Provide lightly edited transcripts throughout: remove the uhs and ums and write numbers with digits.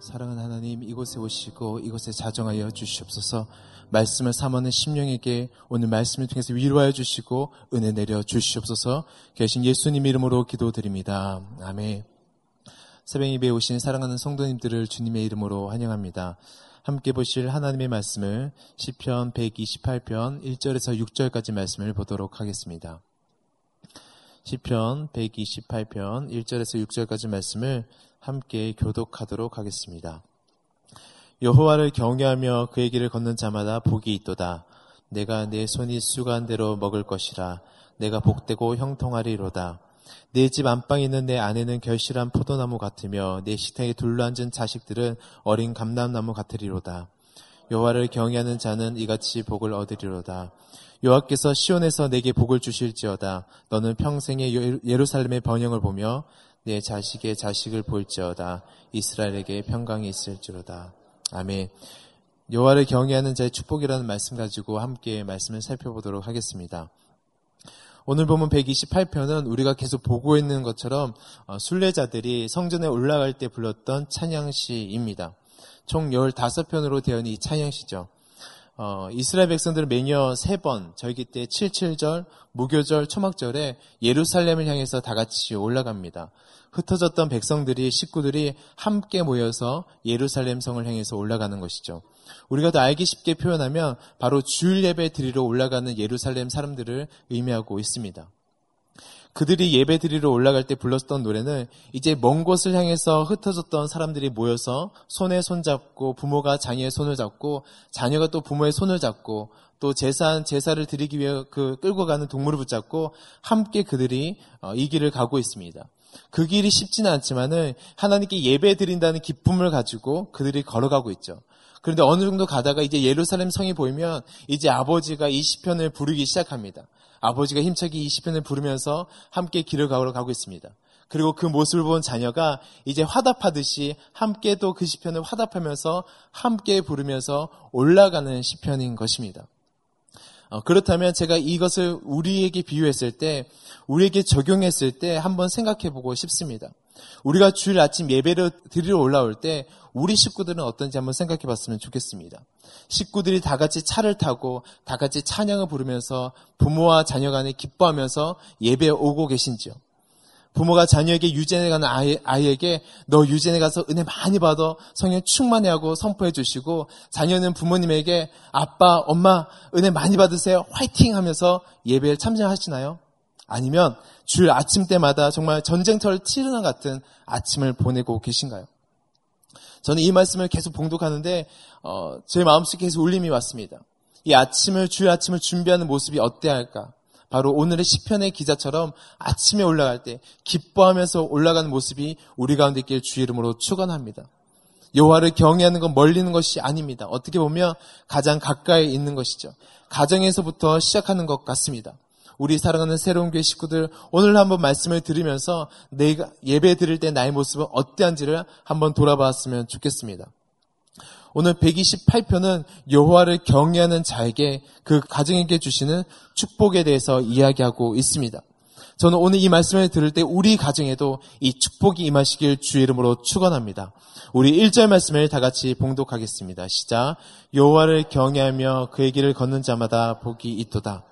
사랑하는 하나님, 이곳에 오시고 이곳에 자정하여 주시옵소서. 말씀을 사모하는 심령에게 오늘 말씀을 통해서 위로하여 주시고 은혜 내려 주시옵소서. 계신 예수님 이름으로 기도드립니다. 아멘. 새벽 예배에 오신 사랑하는 성도님들을 주님의 이름으로 환영합니다. 함께 보실 하나님의 말씀을 시편 128편 1절에서 6절까지 말씀을 보도록 하겠습니다. 시편 128편 1절에서 6절까지 말씀을 함께 교독하도록 하겠습니다. 여호와를 경외하며 그의 길을 걷는 자마다 복이 있도다. 내가 내 손이 수고한 대로 먹을 것이라. 내가 복되고 형통하리로다. 내 집 안방에 있는 내 아내는 결실한 포도나무 같으며 내 식탁에 둘러앉은 자식들은 어린 감람나무 같으리로다. 여호와를 경외하는 자는 이같이 복을 얻으리로다. 여호와께서 시온에서 내게 복을 주실지어다. 너는 평생의 예루살렘의 번영을 보며 내 자식의 자식을 볼지어다. 이스라엘에게 평강이 있을지로다. 아멘. 여호와를 경외하는 자의 축복이라는 말씀 가지고 함께 말씀을 살펴보도록 하겠습니다. 오늘 보면 128편은 우리가 계속 보고 있는 것처럼 순례자들이 성전에 올라갈 때 불렀던 찬양시입니다. 총 15편으로 되어 있는 이 찬양시죠. 이스라엘 백성들은 매년 3번, 절기 때 77절, 무교절, 초막절에 예루살렘을 향해서 다 같이 올라갑니다. 흩어졌던 백성들이, 식구들이 함께 모여서 예루살렘 성을 향해서 올라가는 것이죠. 우리가 더 알기 쉽게 표현하면 바로 주일 예배 드리러 올라가는 예루살렘 사람들을 의미하고 있습니다. 그들이 예배 드리러 올라갈 때 불렀던 노래는 이제 먼 곳을 향해서 흩어졌던 사람들이 모여서 손에 손잡고 부모가 자녀의 손을 잡고 자녀가 또 부모의 손을 잡고 또 제사를 드리기 위해 끌고 가는 동물을 붙잡고 함께 그들이 이 길을 가고 있습니다. 그 길이 쉽지는 않지만은 하나님께 예배 드린다는 기쁨을 가지고 그들이 걸어가고 있죠. 그런데 어느 정도 가다가 이제 예루살렘 성이 보이면 이제 아버지가 이 시편을 부르기 시작합니다. 아버지가 힘차게 이 시편을 부르면서 함께 길을 걸어 가고 있습니다. 그리고 그 모습을 본 자녀가 이제 화답하듯이 함께 또 그 시편을 화답하면서 함께 부르면서 올라가는 시편인 것입니다. 그렇다면 제가 이것을 우리에게 비유했을 때, 우리에게 적용했을 때 한번 생각해보고 싶습니다. 우리가 주일 아침 예배를 드리러 올라올 때 우리 식구들은 어떤지 한번 생각해봤으면 좋겠습니다. 식구들이 다 같이 차를 타고 다 같이 찬양을 부르면서 부모와 자녀 간에 기뻐하면서 예배에 오고 계신지요. 부모가 자녀에게 유진에 가는 아이에게 너 유진에 가서 은혜 많이 받아 성령 충만해 하고 선포해 주시고, 자녀는 부모님에게 아빠, 엄마 은혜 많이 받으세요 화이팅 하면서 예배에 참여하시나요? 아니면 주일 아침 때마다 정말 전쟁터를 치르는 같은 아침을 보내고 계신가요? 저는 이 말씀을 계속 봉독하는데 제 마음속에 계속 울림이 왔습니다. 이 아침을, 주일 아침을 준비하는 모습이 어때야 할까? 바로 오늘의 시편의 기자처럼 아침에 올라갈 때 기뻐하면서 올라가는 모습이 우리 가운데 있길 주의 이름으로 축원합니다. 여호와를 경외하는 건 멀리 있는 것이 아닙니다. 어떻게 보면 가장 가까이 있는 것이죠. 가정에서부터 시작하는 것 같습니다. 우리 사랑하는 새로운 교회 식구들, 오늘 한번 말씀을 들으면서 내가 예배 드릴 때 나의 모습은 어떠한지를 한번 돌아봤으면 좋겠습니다. 오늘 128편은 여호와를 경외하는 자에게, 그 가정에게 주시는 축복에 대해서 이야기하고 있습니다. 저는 오늘 이 말씀을 들을 때 우리 가정에도 이 축복이 임하시길 주의 이름으로 축원합니다. 우리 1절 말씀을 다 같이 봉독하겠습니다. 시작. 여호와를 경외하며 그의 길을 걷는 자마다 복이 있도다.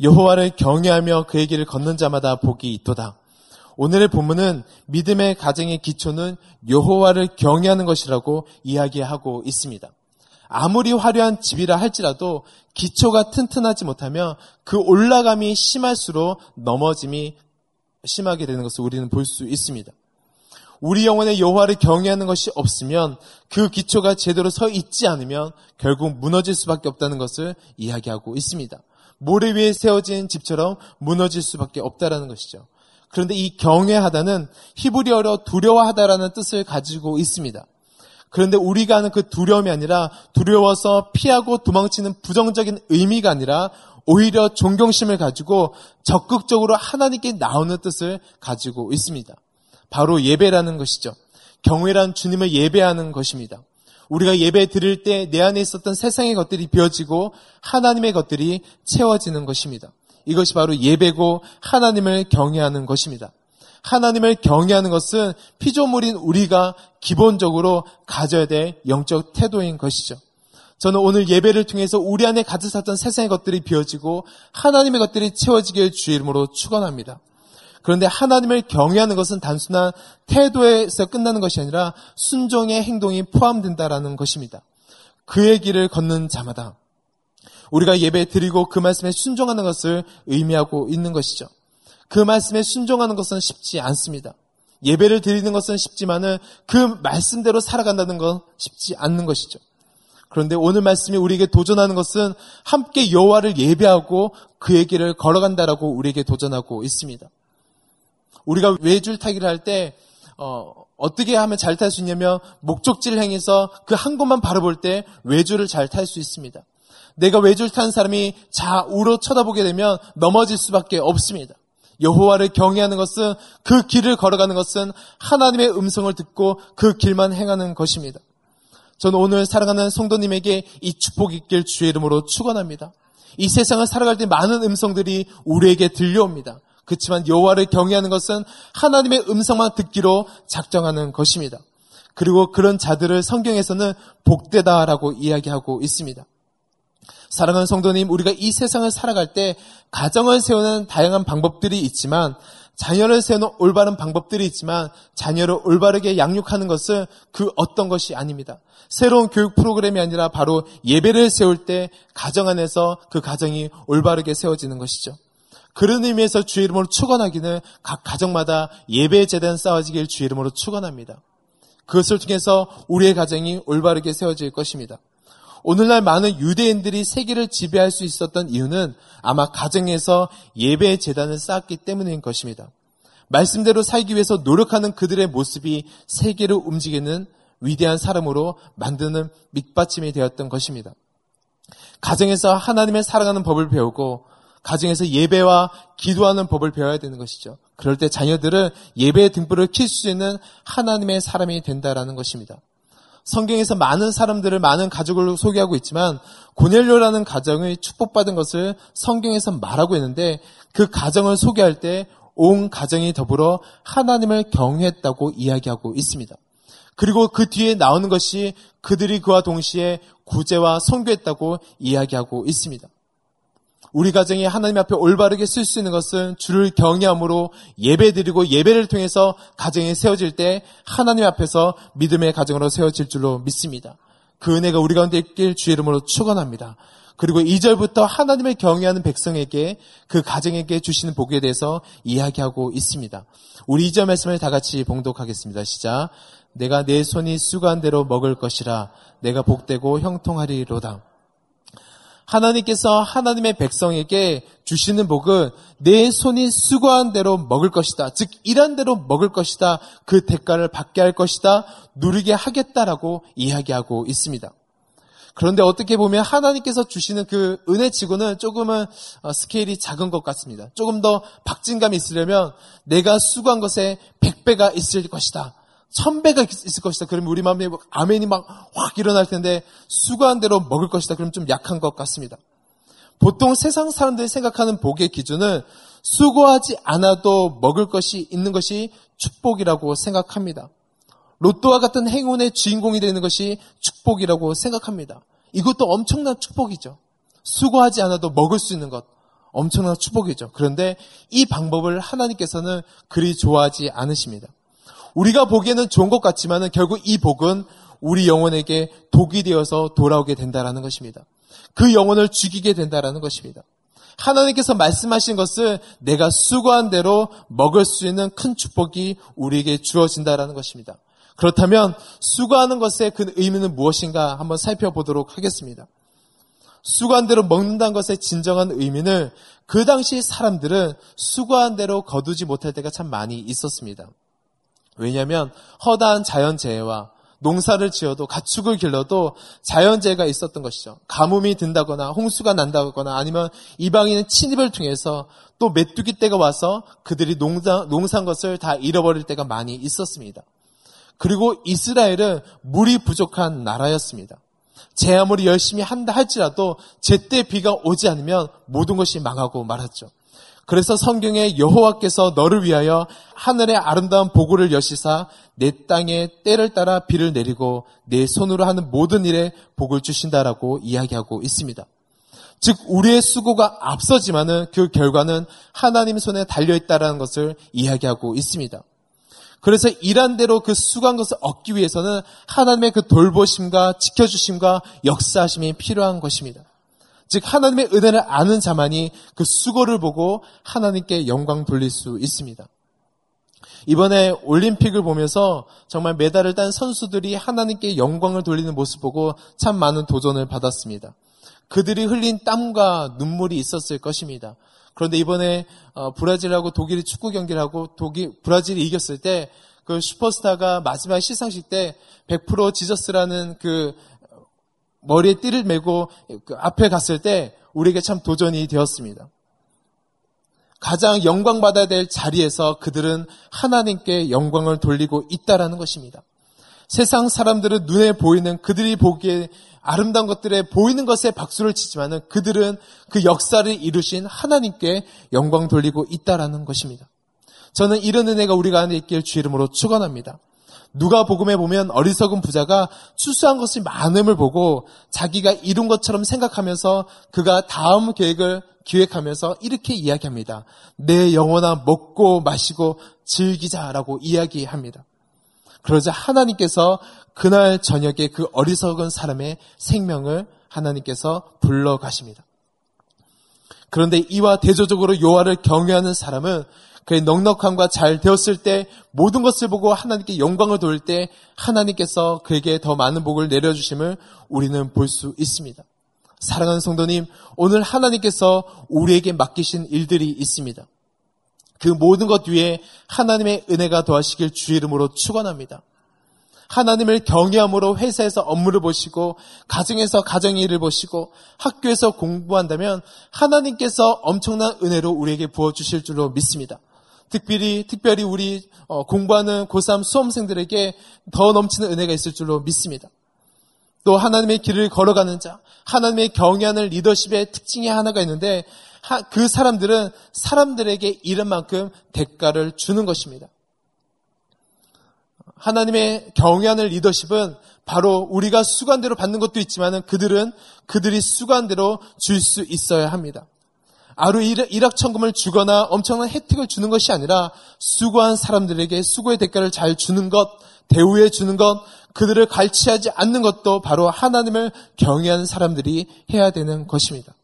여호와를 경외하며 그의 길을 걷는 자마다 복이 있도다. 오늘의 본문은 믿음의 가정의 기초는 여호와를 경외하는 것이라고 이야기하고 있습니다. 아무리 화려한 집이라 할지라도 기초가 튼튼하지 못하면 그 올라감이 심할수록 넘어짐이 심하게 되는 것을 우리는 볼 수 있습니다. 우리 영혼에 여호와를 경외하는 것이 없으면, 그 기초가 제대로 서 있지 않으면 결국 무너질 수밖에 없다는 것을 이야기하고 있습니다. 모래 위에 세워진 집처럼 무너질 수밖에 없다라는 것이죠. 그런데 이 경외하다는 히브리어로 두려워하다라는 뜻을 가지고 있습니다. 그런데 우리가 아는 그 두려움이 아니라, 두려워서 피하고 도망치는 부정적인 의미가 아니라 오히려 존경심을 가지고 적극적으로 하나님께 나오는 뜻을 가지고 있습니다. 바로 예배라는 것이죠. 경외란 주님을 예배하는 것입니다. 우리가 예배 드릴 때 내 안에 있었던 세상의 것들이 비워지고 하나님의 것들이 채워지는 것입니다. 이것이 바로 예배고 하나님을 경외하는 것입니다. 하나님을 경외하는 것은 피조물인 우리가 기본적으로 가져야 될 영적 태도인 것이죠. 저는 오늘 예배를 통해서 우리 안에 가득 찼던 세상의 것들이 비워지고 하나님의 것들이 채워지길 주의 이름으로 축원합니다. 그런데 하나님을 경외하는 것은 단순한 태도에서 끝나는 것이 아니라 순종의 행동이 포함된다라는 것입니다. 그의 길을 걷는 자마다 우리가 예배 드리고 그 말씀에 순종하는 것을 의미하고 있는 것이죠. 그 말씀에 순종하는 것은 쉽지 않습니다. 예배를 드리는 것은 쉽지만은 그 말씀대로 살아간다는 건 쉽지 않는 것이죠. 그런데 오늘 말씀이 우리에게 도전하는 것은 함께 여호와를 예배하고 그의 길을 걸어간다라고 우리에게 도전하고 있습니다. 우리가 외줄 타기를 할 때 어떻게 하면 잘 탈 수 있냐면 목적지를 향해서 그 한 곳만 바라볼 때 외줄을 잘 탈 수 있습니다. 내가 외줄 타는 사람이 좌우로 쳐다보게 되면 넘어질 수밖에 없습니다. 여호와를 경외하는 것은 그 길을 걸어가는 것은 하나님의 음성을 듣고 그 길만 행하는 것입니다. 저는 오늘 사랑하는 성도님에게 이 축복이 있길 주의 이름으로 축원합니다. 이 세상을 살아갈 때 많은 음성들이 우리에게 들려옵니다. 그렇지만 여호와를 경외하는 것은 하나님의 음성만 듣기로 작정하는 것입니다. 그리고 그런 자들을 성경에서는 복되다라고 이야기하고 있습니다. 사랑하는 성도님, 우리가 이 세상을 살아갈 때 가정을 세우는 다양한 방법들이 있지만 자녀를 세우는 올바른 방법들이 있지만 자녀를 올바르게 양육하는 것은 그 어떤 것이 아닙니다. 새로운 교육 프로그램이 아니라 바로 예배를 세울 때 가정 안에서 그 가정이 올바르게 세워지는 것이죠. 그런 의미에서 주의 이름으로 축원하기는 각 가정마다 예배의 재단 쌓아지길 주의 이름으로 축원합니다. 그것을 통해서 우리의 가정이 올바르게 세워질 것입니다. 오늘날 많은 유대인들이 세계를 지배할 수 있었던 이유는 아마 가정에서 예배의 제단을 쌓았기 때문인 것입니다. 말씀대로 살기 위해서 노력하는 그들의 모습이 세계를 움직이는 위대한 사람으로 만드는 밑받침이 되었던 것입니다. 가정에서 하나님을 사랑하는 법을 배우고 가정에서 예배와 기도하는 법을 배워야 되는 것이죠. 그럴 때 자녀들은 예배의 등불을 켤 수 있는 하나님의 사람이 된다라는 것입니다. 성경에서 많은 사람들을 많은 가족을 소개하고 있지만 고넬료라는 가정의 축복받은 것을 성경에서 말하고 있는데 그 가정을 소개할 때 온 가정이 더불어 하나님을 경외했다고 이야기하고 있습니다. 그리고 그 뒤에 나오는 것이 그들이 그와 동시에 구제와 선교했다고 이야기하고 있습니다. 우리 가정이 하나님 앞에 올바르게 쓸 수 있는 것은 주를 경외함으로 예배드리고 예배를 통해서 가정이 세워질 때 하나님 앞에서 믿음의 가정으로 세워질 줄로 믿습니다. 그 은혜가 우리 가운데 있길 주의 이름으로 축원합니다. 그리고 2절부터 하나님을 경외하는 백성에게 그 가정에게 주시는 복에 대해서 이야기하고 있습니다. 우리 2절 말씀을 다 같이 봉독하겠습니다. 시작. 내가 내 손이 수고한 대로 먹을 것이라 내가 복되고 형통하리로다. 하나님께서 하나님의 백성에게 주시는 복은 내 손이 수고한 대로 먹을 것이다. 즉 일한 대로 먹을 것이다. 그 대가를 받게 할 것이다. 누리게 하겠다라고 이야기하고 있습니다. 그런데 어떻게 보면 하나님께서 주시는 그 은혜치고는 조금은 스케일이 작은 것 같습니다. 조금 더 박진감이 있으려면 내가 수고한 것에 100배가 있을 것이다. 1000배가 있을 것이다. 그러면 우리 마음에 아멘이 막 확 일어날 텐데 수고한 대로 먹을 것이다. 그럼 좀 약한 것 같습니다. 보통 세상 사람들이 생각하는 복의 기준은 수고하지 않아도 먹을 것이 있는 것이 축복이라고 생각합니다. 로또와 같은 행운의 주인공이 되는 것이 축복이라고 생각합니다. 이것도 엄청난 축복이죠. 수고하지 않아도 먹을 수 있는 것. 엄청난 축복이죠. 그런데 이 방법을 하나님께서는 그리 좋아하지 않으십니다. 우리가 보기에는 좋은 것 같지만 결국 이 복은 우리 영혼에게 독이 되어서 돌아오게 된다라는 것입니다. 그 영혼을 죽이게 된다라는 것입니다. 하나님께서 말씀하신 것을 내가 수고한 대로 먹을 수 있는 큰 축복이 우리에게 주어진다라는 것입니다. 그렇다면 수고하는 것의 그 의미는 무엇인가 한번 살펴보도록 하겠습니다. 수고한 대로 먹는다는 것의 진정한 의미는 그 당시 사람들은 수고한 대로 거두지 못할 때가 참 많이 있었습니다. 왜냐하면 허다한 자연재해와 농사를 지어도 가축을 길러도 자연재해가 있었던 것이죠. 가뭄이 든다거나 홍수가 난다거나 아니면 이방인의 침입을 통해서 또 메뚜기 떼가 와서 그들이 농사한 것을 다 잃어버릴 때가 많이 있었습니다. 그리고 이스라엘은 물이 부족한 나라였습니다. 제 아무리 열심히 한다 할지라도 제때 비가 오지 않으면 모든 것이 망하고 말았죠. 그래서 성경에 여호와께서 너를 위하여 하늘의 아름다운 보고를 여시사 내 땅에 때를 따라 비를 내리고 내 손으로 하는 모든 일에 복을 주신다라고 이야기하고 있습니다. 즉 우리의 수고가 앞서지만은 그 결과는 하나님 손에 달려있다라는 것을 이야기하고 있습니다. 그래서 일한 대로 그 수고한 것을 얻기 위해서는 하나님의 그 돌보심과 지켜주심과 역사하심이 필요한 것입니다. 즉 하나님의 은혜를 아는 자만이 그 수고를 보고 하나님께 영광 돌릴 수 있습니다. 이번에 올림픽을 보면서 정말 메달을 딴 선수들이 하나님께 영광을 돌리는 모습 보고 참 많은 도전을 받았습니다. 그들이 흘린 땀과 눈물이 있었을 것입니다. 그런데 이번에 브라질하고 독일이 축구 경기를 하고 브라질이 이겼을 때 그 슈퍼스타가 마지막 시상식 때 100% 지저스라는 그 머리에 띠를 메고 그 앞에 갔을 때 우리에게 참 도전이 되었습니다. 가장 영광받아야 될 자리에서 그들은 하나님께 영광을 돌리고 있다라는 것입니다. 세상 사람들은 눈에 보이는 그들이 보기에 아름다운 것들에 보이는 것에 박수를 치지만은 그들은 그 역사를 이루신 하나님께 영광 돌리고 있다라는 것입니다. 저는 이런 은혜가 우리가 안에 있길 주 이름으로 축원합니다. 누가복음에 보면 어리석은 부자가 추수한 것이 많음을 보고 자기가 이룬 것처럼 생각하면서 그가 다음 계획을 기획하면서 이렇게 이야기합니다. 내 영혼아 먹고 마시고 즐기자라고 이야기합니다. 그러자 하나님께서 그날 저녁에 그 어리석은 사람의 생명을 하나님께서 불러 가십니다. 그런데 이와 대조적으로 요하를 경외하는 사람은 그의 넉넉함과 잘 되었을 때 모든 것을 보고 하나님께 영광을 돌릴 때 하나님께서 그에게 더 많은 복을 내려주심을 우리는 볼 수 있습니다. 사랑하는 성도님, 오늘 하나님께서 우리에게 맡기신 일들이 있습니다. 그 모든 것 위에 하나님의 은혜가 더하시길 주 이름으로 축원합니다. 하나님을 경외함으로 회사에서 업무를 보시고 가정에서 가정일을 보시고 학교에서 공부한다면 하나님께서 엄청난 은혜로 우리에게 부어주실 줄로 믿습니다. 특별히 우리 공부하는 고3 수험생들에게 더 넘치는 은혜가 있을 줄로 믿습니다. 또 하나님의 길을 걸어가는 자, 하나님의 경외하는 리더십의 특징이 하나가 있는데 그 사람들은 사람들에게 이런 만큼 대가를 주는 것입니다. 하나님의 경외하는 리더십은 바로 우리가 수고한대로 받는 것도 있지만 그들은 그들이 수고한대로 줄 수 있어야 합니다. 아루 일확천금을 주거나 엄청난 혜택을 주는 것이 아니라 수고한 사람들에게 수고의 대가를 잘 주는 것, 대우해 주는 것, 그들을 갈취하지 않는 것도 바로 하나님을 경외하는 사람들이 해야 되는 것입니다.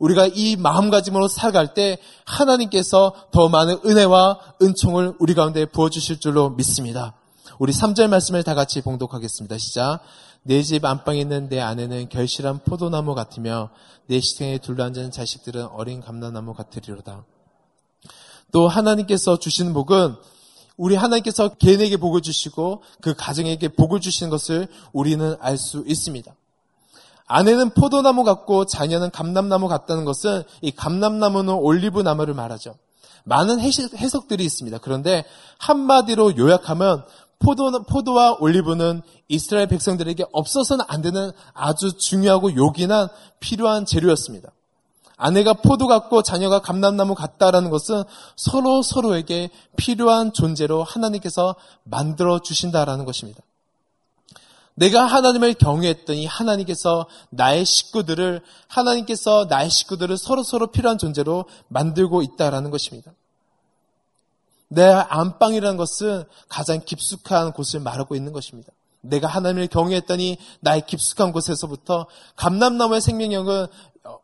우리가 이 마음가짐으로 살아갈 때 하나님께서 더 많은 은혜와 은총을 우리 가운데 부어주실 줄로 믿습니다. 우리 3절 말씀을 다 같이 봉독하겠습니다. 시작. 내 집 안방에 있는 내 아내는 결실한 포도나무 같으며 내 시생에 둘러앉은 자식들은 어린 감람나무 같으리로다. 또 하나님께서 주신 복은 우리 하나님께서 개인에게 복을 주시고 그 가정에게 복을 주시는 것을 우리는 알 수 있습니다. 아내는 포도나무 같고 자녀는 감람나무 같다는 것은 이 감람나무는 올리브나무를 말하죠. 많은 해석들이 있습니다. 그런데 한마디로 요약하면 포도와 올리브는 이스라엘 백성들에게 없어서는 안 되는 아주 중요하고 요긴한 필요한 재료였습니다. 아내가 포도 같고 자녀가 감람나무 같다라는 것은 서로에게 필요한 존재로 하나님께서 만들어 주신다라는 것입니다. 내가 하나님을 경외했더니 하나님께서 나의 식구들을 서로서로 필요한 존재로 만들고 있다라는 것입니다. 내 안방이라는 것은 가장 깊숙한 곳을 말하고 있는 것입니다. 내가 하나님을 경외했더니 나의 깊숙한 곳에서부터 감람나무의 생명력은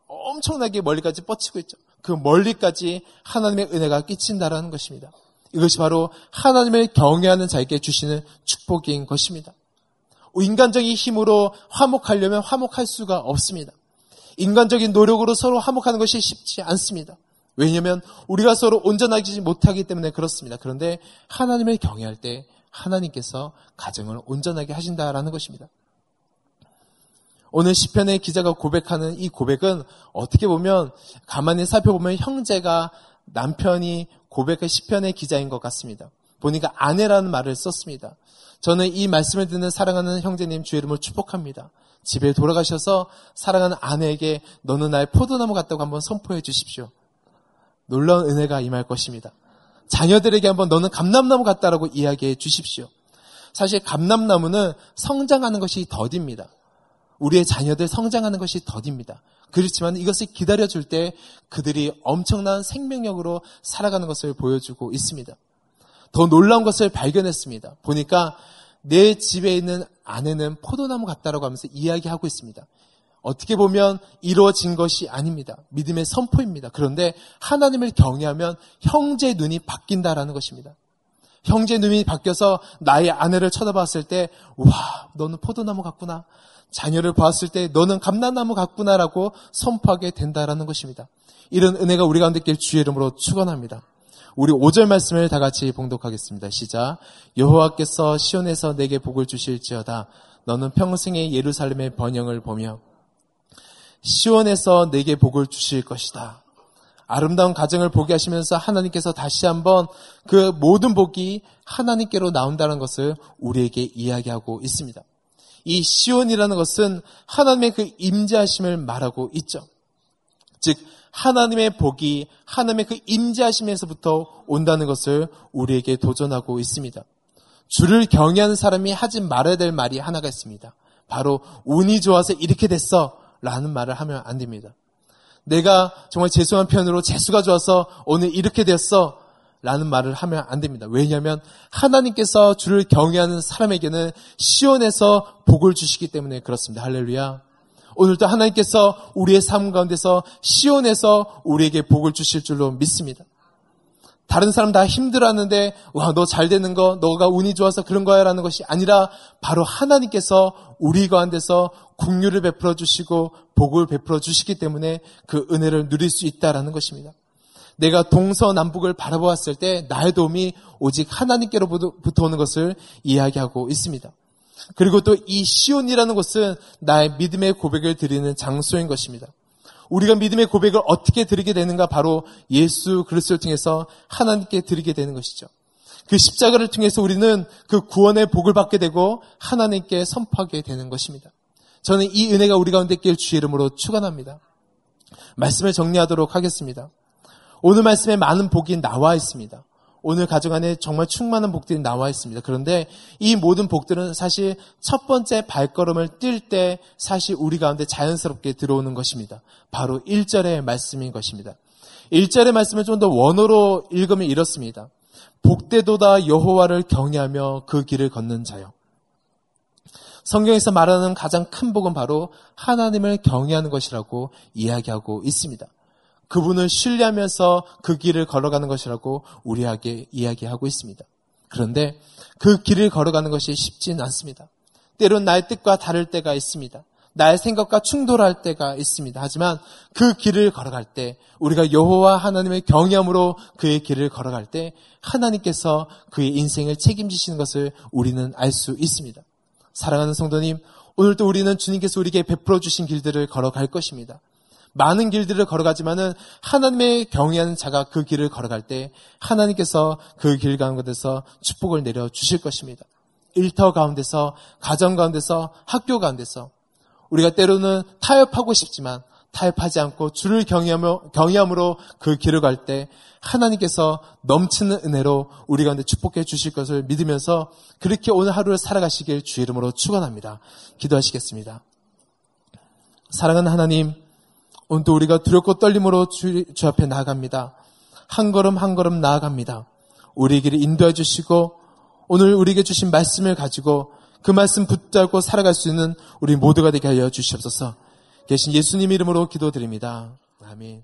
엄청나게 멀리까지 뻗치고 있죠. 그 멀리까지 하나님의 은혜가 끼친다라는 것입니다. 이것이 바로 하나님을 경외하는 자에게 주시는 축복인 것입니다. 인간적인 힘으로 화목하려면 화목할 수가 없습니다. 인간적인 노력으로 서로 화목하는 것이 쉽지 않습니다. 왜냐하면 우리가 서로 온전하지 못하기 때문에 그렇습니다. 그런데 하나님을 경외할 때 하나님께서 가정을 온전하게 하신다라는 것입니다. 오늘 시편의 기자가 고백하는 이 고백은 어떻게 보면 가만히 살펴보면 형제가 남편이 고백한 시편의 기자인 것 같습니다. 보니까 아내라는 말을 썼습니다. 저는 이 말씀을 듣는 사랑하는 형제님 주의 이름으로 축복합니다. 집에 돌아가셔서 사랑하는 아내에게 너는 나의 포도나무 같다고 한번 선포해 주십시오. 놀라운 은혜가 임할 것입니다. 자녀들에게 한번 너는 감람나무 같다라고 이야기해 주십시오. 사실 감람나무는 성장하는 것이 더딥니다. 우리의 자녀들 성장하는 것이 더딥니다. 그렇지만 이것을 기다려줄 때 그들이 엄청난 생명력으로 살아가는 것을 보여주고 있습니다. 더 놀라운 것을 발견했습니다. 보니까 내 집에 있는 아내는 포도나무 같다라고 하면서 이야기하고 있습니다. 어떻게 보면 이루어진 것이 아닙니다. 믿음의 선포입니다. 그런데 하나님을 경외하면 형제의 눈이 바뀐다라는 것입니다. 형제의 눈이 바뀌어서 나의 아내를 쳐다봤을 때 와, 너는 포도나무 같구나. 자녀를 봤을 때 너는 감람나무 같구나라고 선포하게 된다라는 것입니다. 이런 은혜가 우리 가운데 있길 주의 이름으로 축원합니다. 우리 5절 말씀을 다 같이 봉독하겠습니다. 시작. 여호와께서 시온에서 내게 복을 주실지어다. 너는 평생에 예루살렘의 번영을 보며 시온에서 내게 복을 주실 것이다. 아름다운 가정을 보게 하시면서 하나님께서 다시 한번 그 모든 복이 하나님께로 나온다는 것을 우리에게 이야기하고 있습니다. 이 시온이라는 것은 하나님의 그 임재하심을 말하고 있죠. 즉 하나님의 복이 하나님의 그 임재하심에서부터 온다는 것을 우리에게 도전하고 있습니다. 주를 경외하는 사람이 하지 말아야 될 말이 하나가 있습니다. 바로 운이 좋아서 이렇게 됐어 라는 말을 하면 안 됩니다. 내가 정말 재수한 편으로 재수가 좋아서 오늘 이렇게 됐어 라는 말을 하면 안 됩니다. 왜냐하면 하나님께서 주를 경외하는 사람에게는 시온에서 복을 주시기 때문에 그렇습니다. 할렐루야. 오늘도 하나님께서 우리의 삶 가운데서 시온에서 우리에게 복을 주실 줄로 믿습니다. 다른 사람 다 힘들어하는데 와, 너 잘 되는 거 너가 운이 좋아서 그런 거야 라는 것이 아니라 바로 하나님께서 우리 가운데서 긍휼을 베풀어 주시고 복을 베풀어 주시기 때문에 그 은혜를 누릴 수 있다라는 것입니다. 내가 동서남북을 바라보았을 때 나의 도움이 오직 하나님께로부터 오는 것을 이야기하고 있습니다. 그리고 또 이 시온이라는 곳은 나의 믿음의 고백을 드리는 장소인 것입니다. 우리가 믿음의 고백을 어떻게 드리게 되는가? 바로 예수 그리스도를 통해서 하나님께 드리게 되는 것이죠. 그 십자가를 통해서 우리는 그 구원의 복을 받게 되고 하나님께 선포하게 되는 것입니다. 저는 이 은혜가 우리 가운데 있길 주의 이름으로 축원합니다. 말씀을 정리하도록 하겠습니다. 오늘 말씀에 많은 복이 나와 있습니다. 오늘 가정 안에 정말 충만한 복들이 나와 있습니다. 그런데 이 모든 복들은 사실 첫 번째 발걸음을 뛸 때 사실 우리 가운데 자연스럽게 들어오는 것입니다. 바로 1절의 말씀인 것입니다. 1절의 말씀을 좀 더 원어로 읽으면 이렇습니다. 복되도다 여호와를 경외하며 그 길을 걷는 자여. 성경에서 말하는 가장 큰 복은 바로 하나님을 경외하는 것이라고 이야기하고 있습니다. 그분을 신뢰하면서 그 길을 걸어가는 것이라고 우리에게 이야기하고 있습니다. 그런데 그 길을 걸어가는 것이 쉽진 않습니다. 때론 나의 뜻과 다를 때가 있습니다. 나의 생각과 충돌할 때가 있습니다. 하지만 그 길을 걸어갈 때 우리가 여호와 하나님의 경외함으로 그의 길을 걸어갈 때 하나님께서 그의 인생을 책임지시는 것을 우리는 알 수 있습니다. 사랑하는 성도님, 오늘도 우리는 주님께서 우리에게 베풀어 주신 길들을 걸어갈 것입니다. 많은 길들을 걸어가지만은 하나님의 경외하는 자가 그 길을 걸어갈 때 하나님께서 그 길 가운데서 축복을 내려 주실 것입니다. 일터 가운데서, 가정 가운데서, 학교 가운데서 우리가 때로는 타협하고 싶지만 타협하지 않고 주를 경외함으로 그 길을 갈 때 하나님께서 넘치는 은혜로 우리 가운데 축복해 주실 것을 믿으면서 그렇게 오늘 하루를 살아가시길 주의 이름으로 축원합니다. 기도하시겠습니다. 사랑하는 하나님, 오늘도 우리가 두렵고 떨림으로 주 앞에 나아갑니다. 한 걸음 한 걸음 나아갑니다. 우리의 길을 인도해 주시고 오늘 우리에게 주신 말씀을 가지고 그 말씀 붙잡고 살아갈 수 있는 우리 모두가 되게 하여 주시옵소서. 계신 예수님 이름으로 기도드립니다. 아멘.